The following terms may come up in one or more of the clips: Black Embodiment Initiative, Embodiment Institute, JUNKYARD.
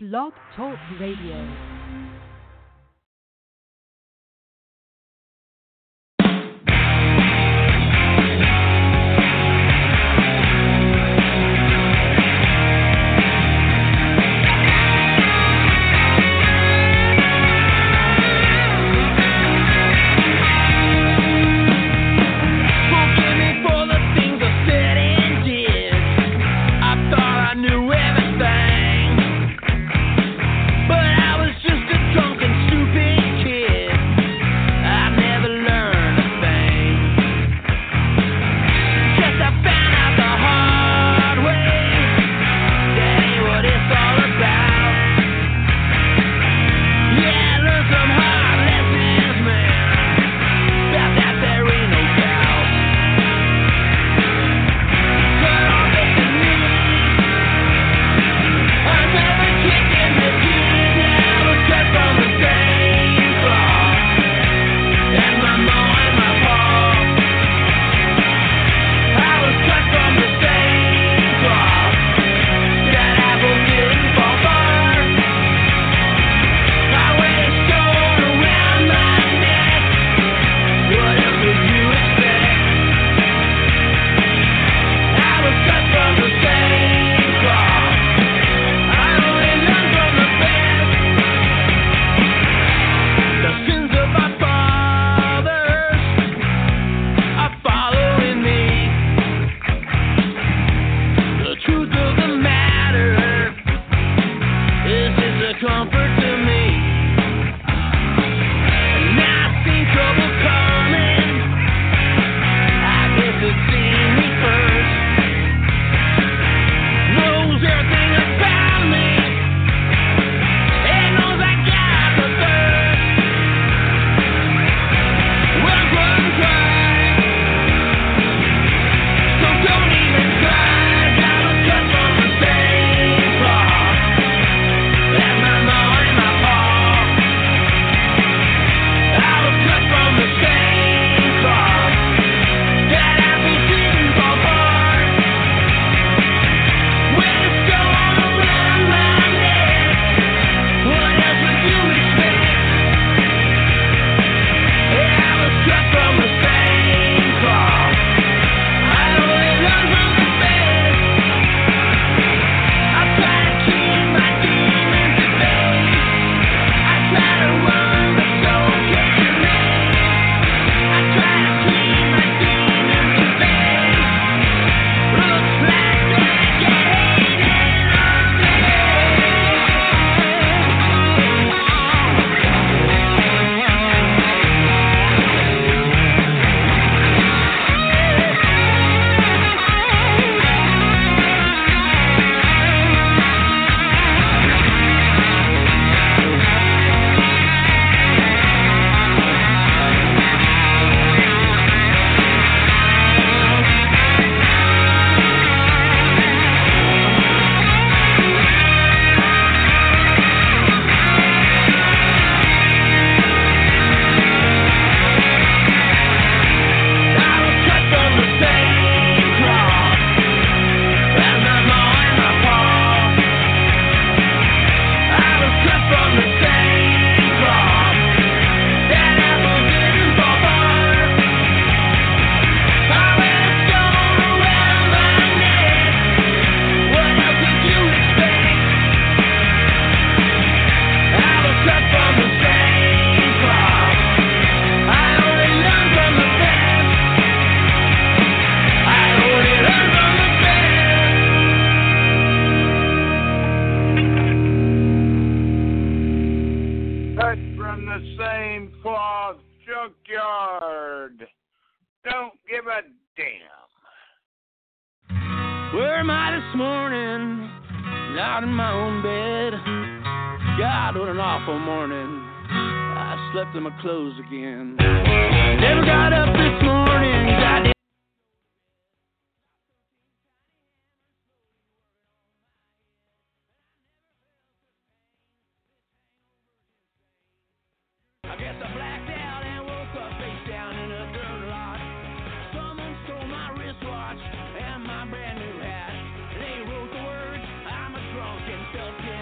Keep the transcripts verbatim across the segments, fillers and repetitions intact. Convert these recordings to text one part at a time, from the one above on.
Blog Talk Radio.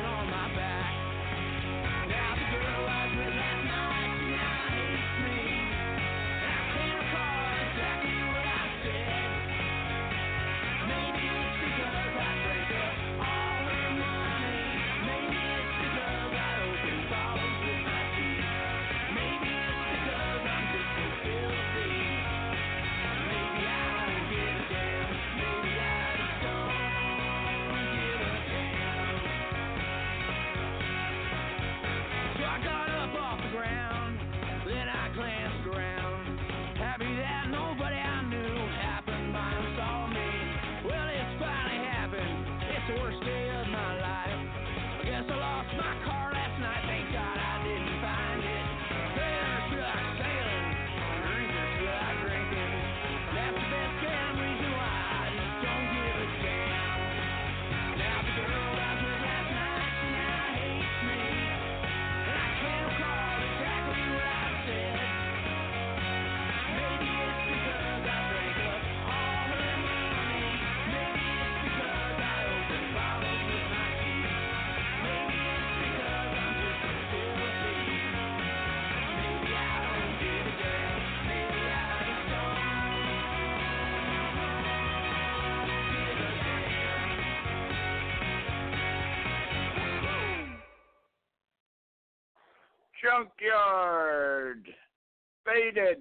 On my back. Junkyard. Faded.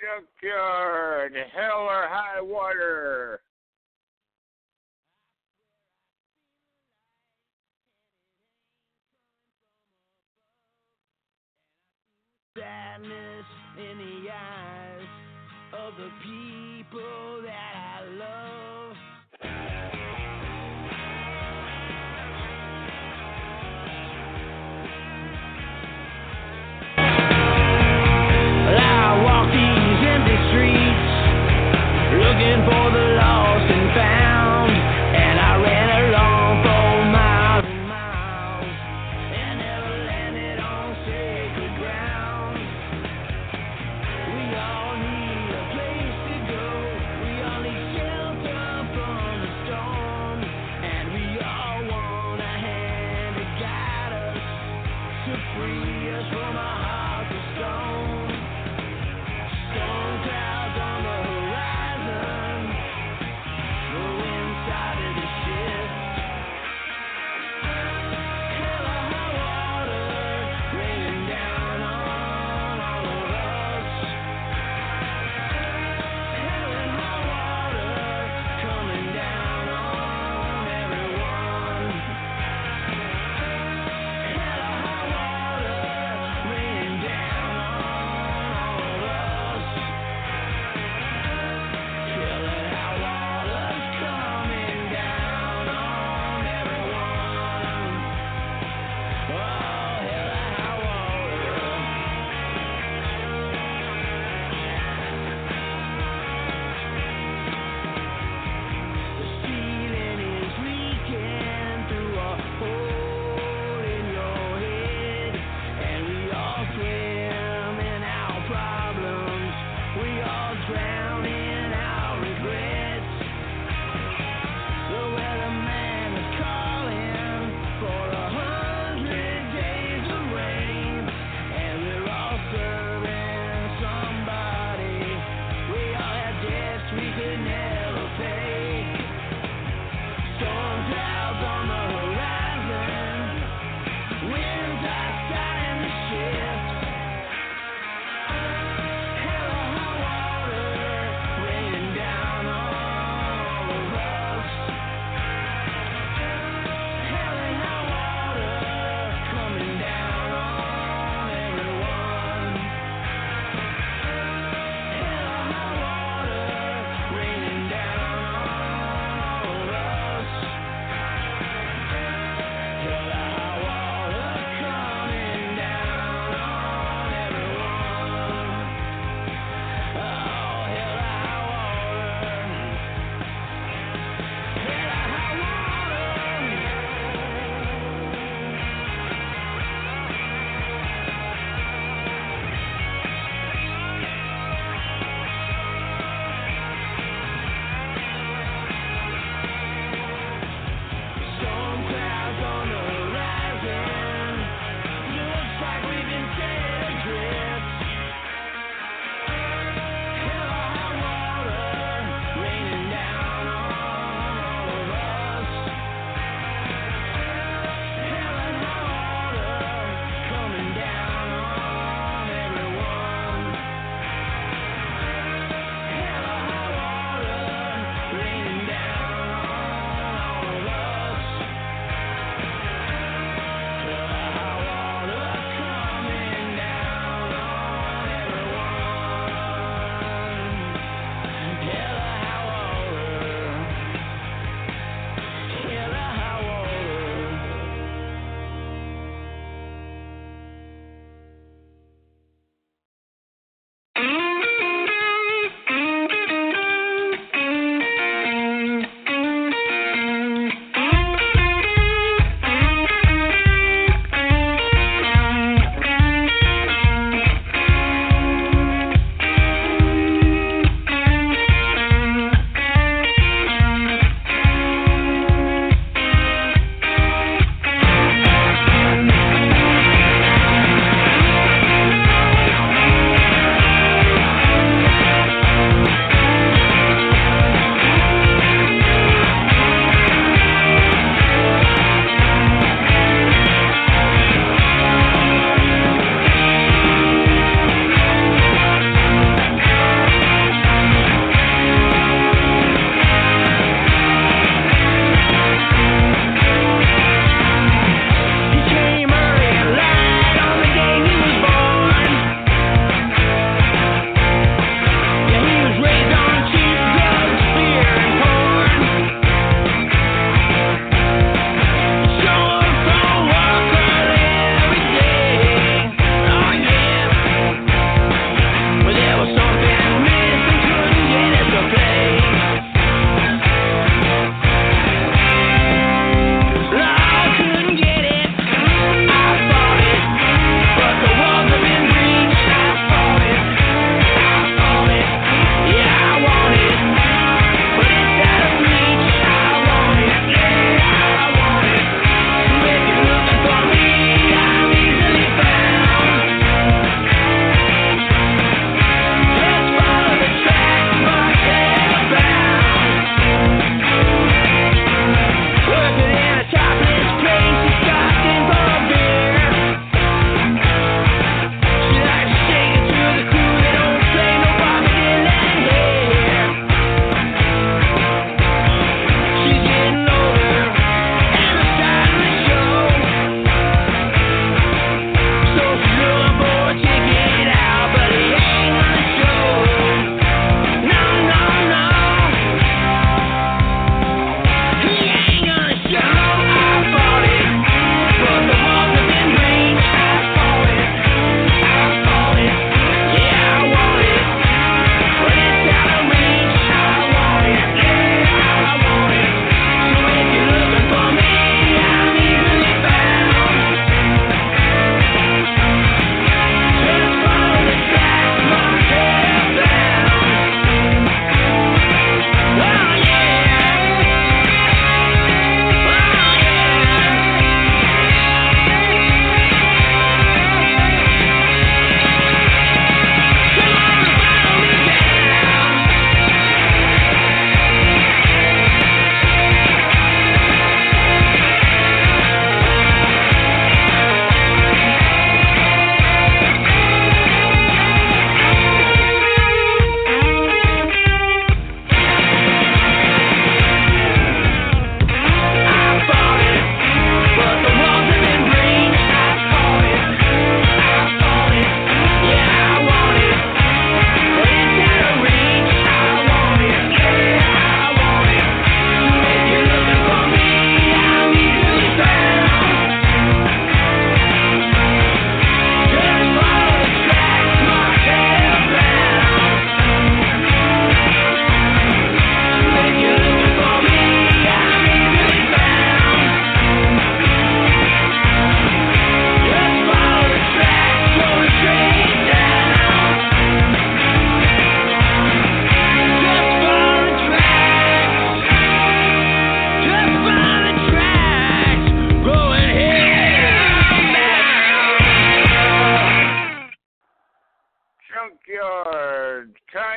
Junkyard, hell or high water. Sadness in the eyes of the people that I love. Looking for the lost and found, and I ran along for miles and miles, and never landed on sacred ground. We all need a place to go, we all need shelter.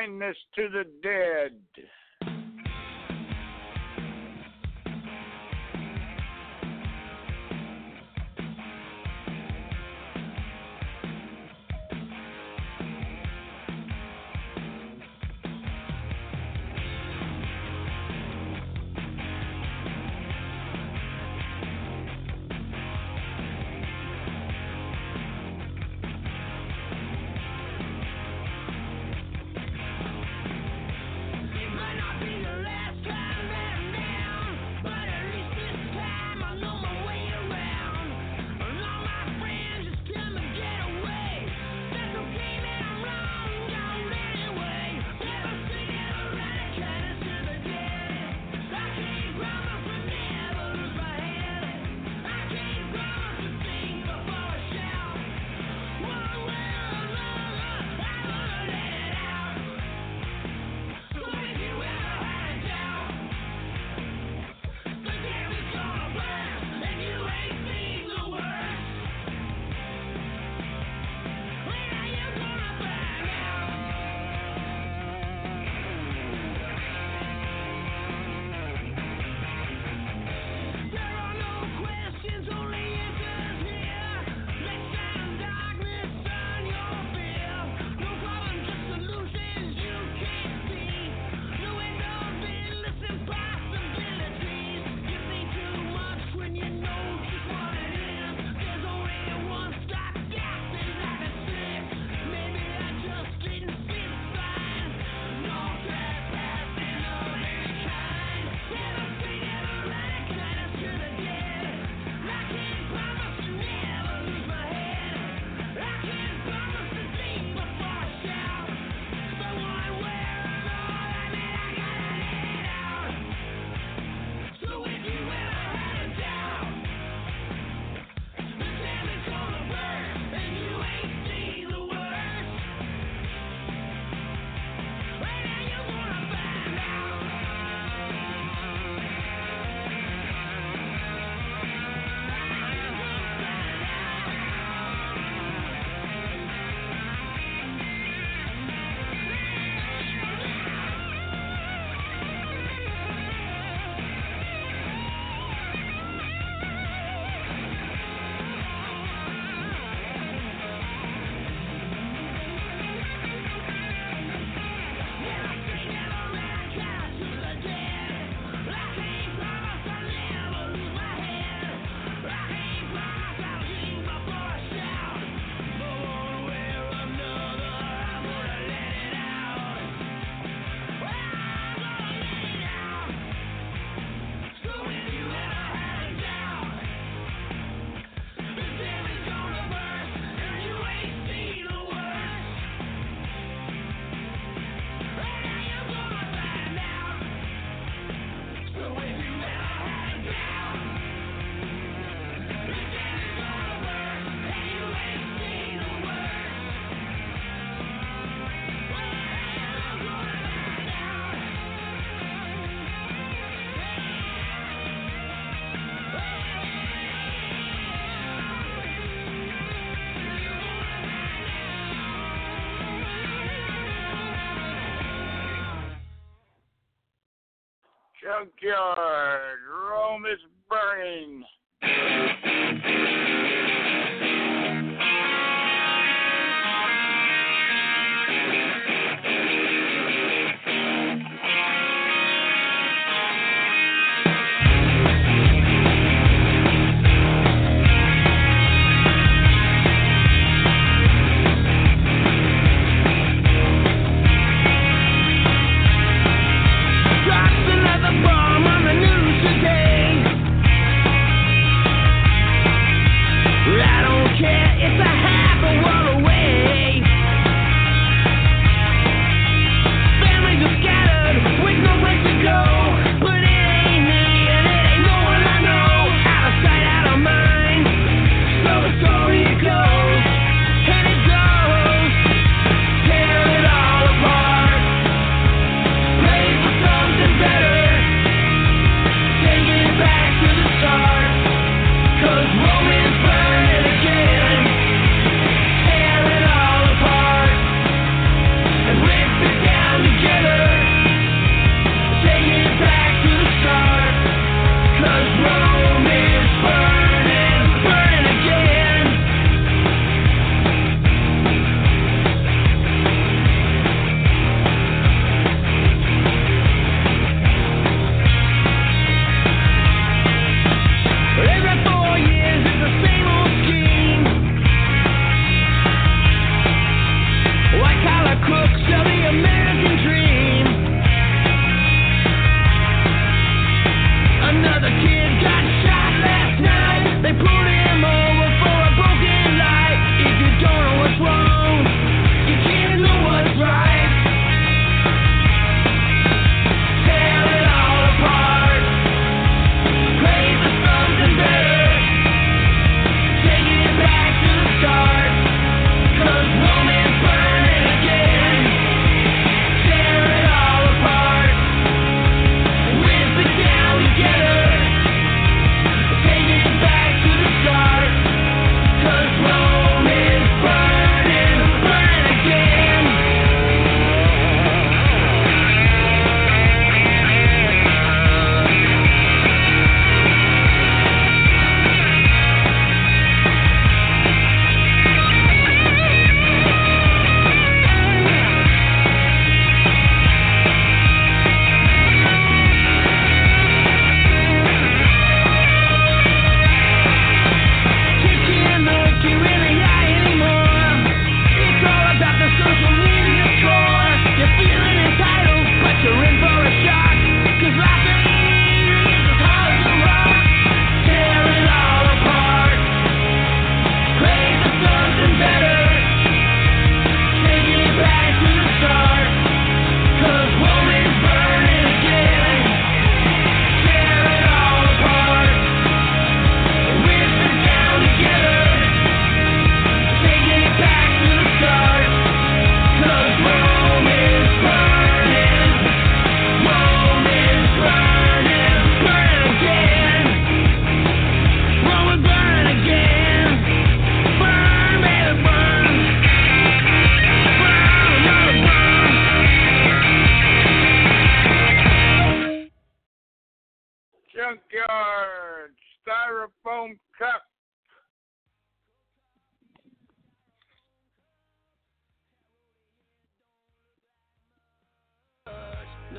kindness to the dead. Junkyard, Rome is burning. Cause Rome is burning again.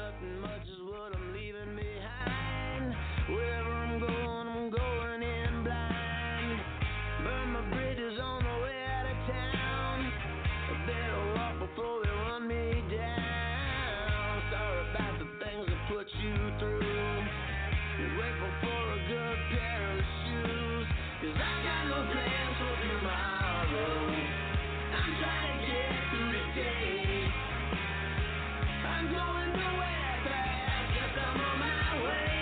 nothing much is what I'm leaving behind. Wherever I'm going, I'm going in blind. Burn my bridges on the way out of town. I better walk before they run me down. Sorry about the things I put you through. You're grateful for a good pair of shoes. Cause I got no plans for tomorrow. I'm trying to get through the day. I'm going nowhere fast, yes, I'm on my way.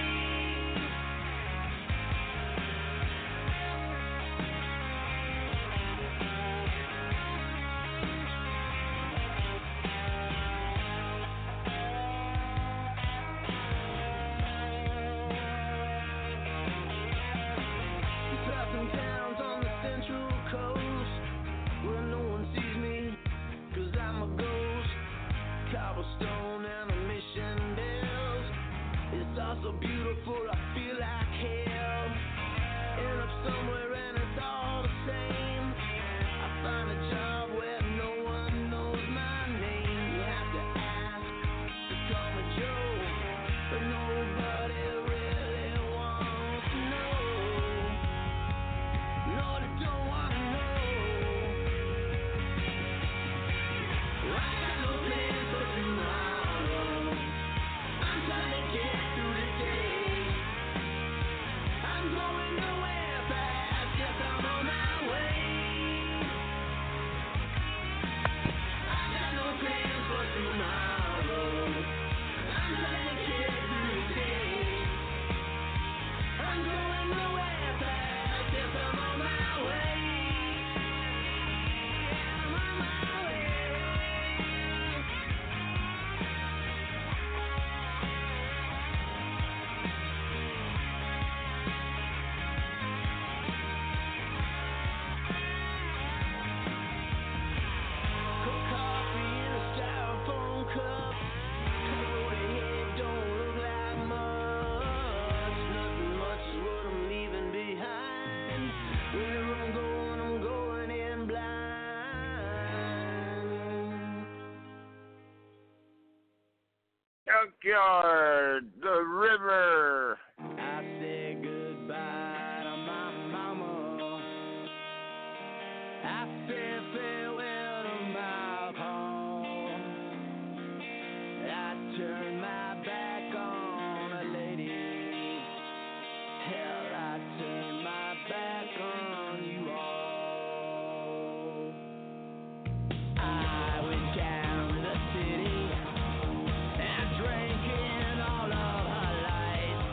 It's up and downs on the Central Coast, where no one sees me, cause I'm a ghost. Cobblestone and the mission bells. It's all so beautiful, I feel like hell. End up somewhere and it's all the same. I find a job where no one knows my name. You have to ask to call me Joe, but nobody really wants to know. No, they don't want to know. I got no plans for tomorrow. I'm trying to get through the day. I'm going nowhere fast, yes, I'm on my way. I got no plans for tomorrow. I'm trying to get through the day. I'm going nowhere fast, yes, I'm on my way. I'm on my way. Cold coffee in a styrofoam cup. Cold head don't look like much. Nothing much is what I'm leaving behind. Where I'm going, I'm going in blind. Junkyard, the river. I said goodbye to my mama. I said farewell to my home. I turned my back on a lady. Hell, I turned my back on you all. I went down to the city and drank in all of her lights.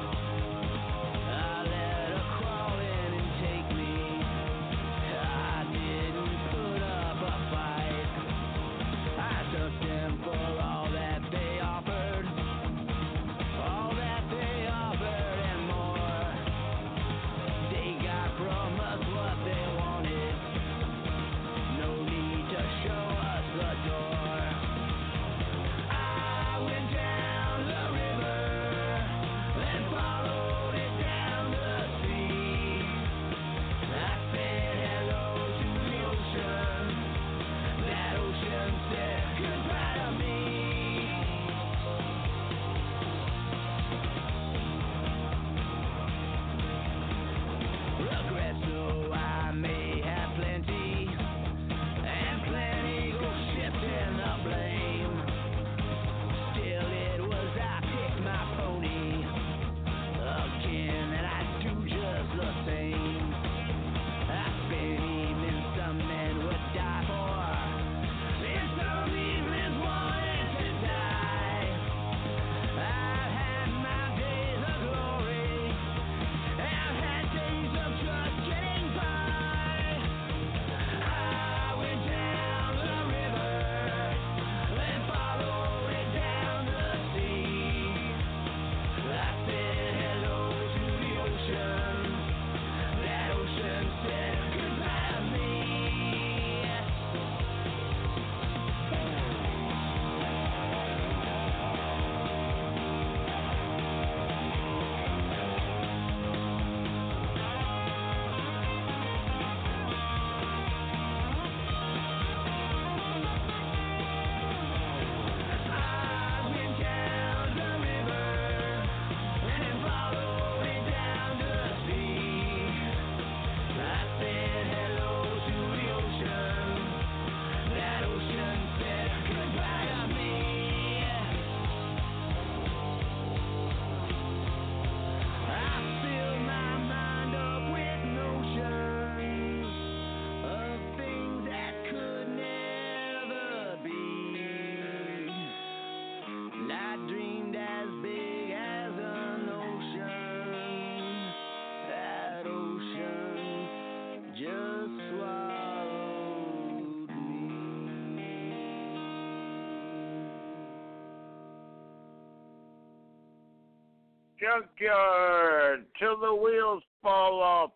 Junkyard till the wheels fall off.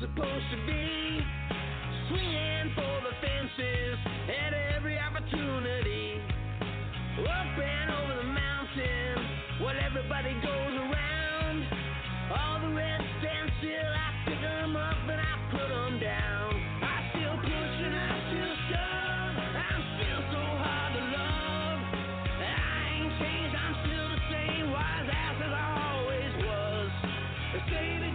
Supposed to be swinging for the fences at every opportunity, up and over the mountain where everybody goes around. All the rest stand still. I pick them up and I put them down. I still push and I still shove. I'm still so hard to love. I ain't changed. I'm still the same wise ass as I always was. The same again.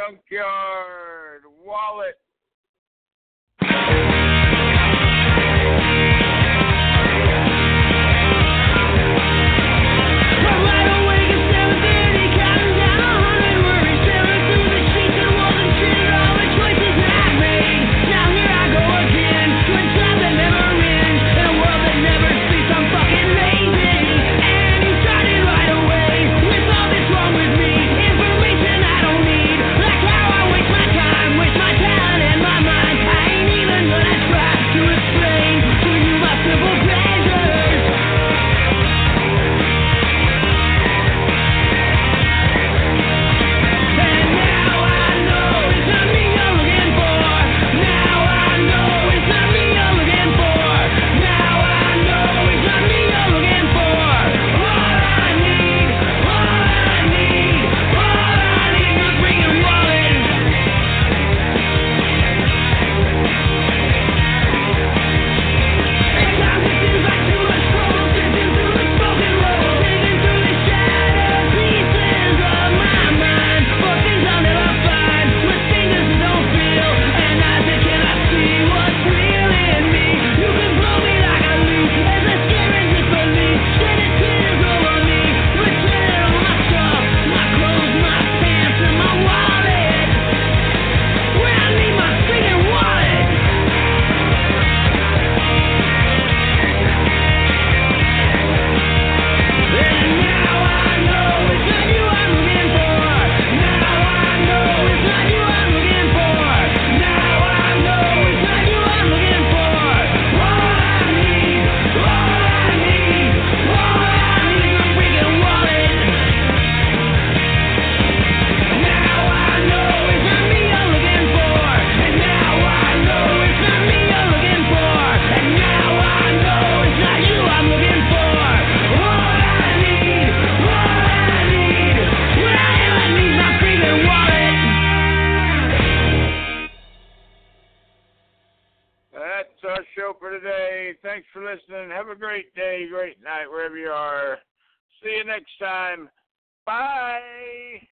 Junkyard Wallet. Planet. for listening. Have a great day, great night, wherever you are. See you next time. Bye.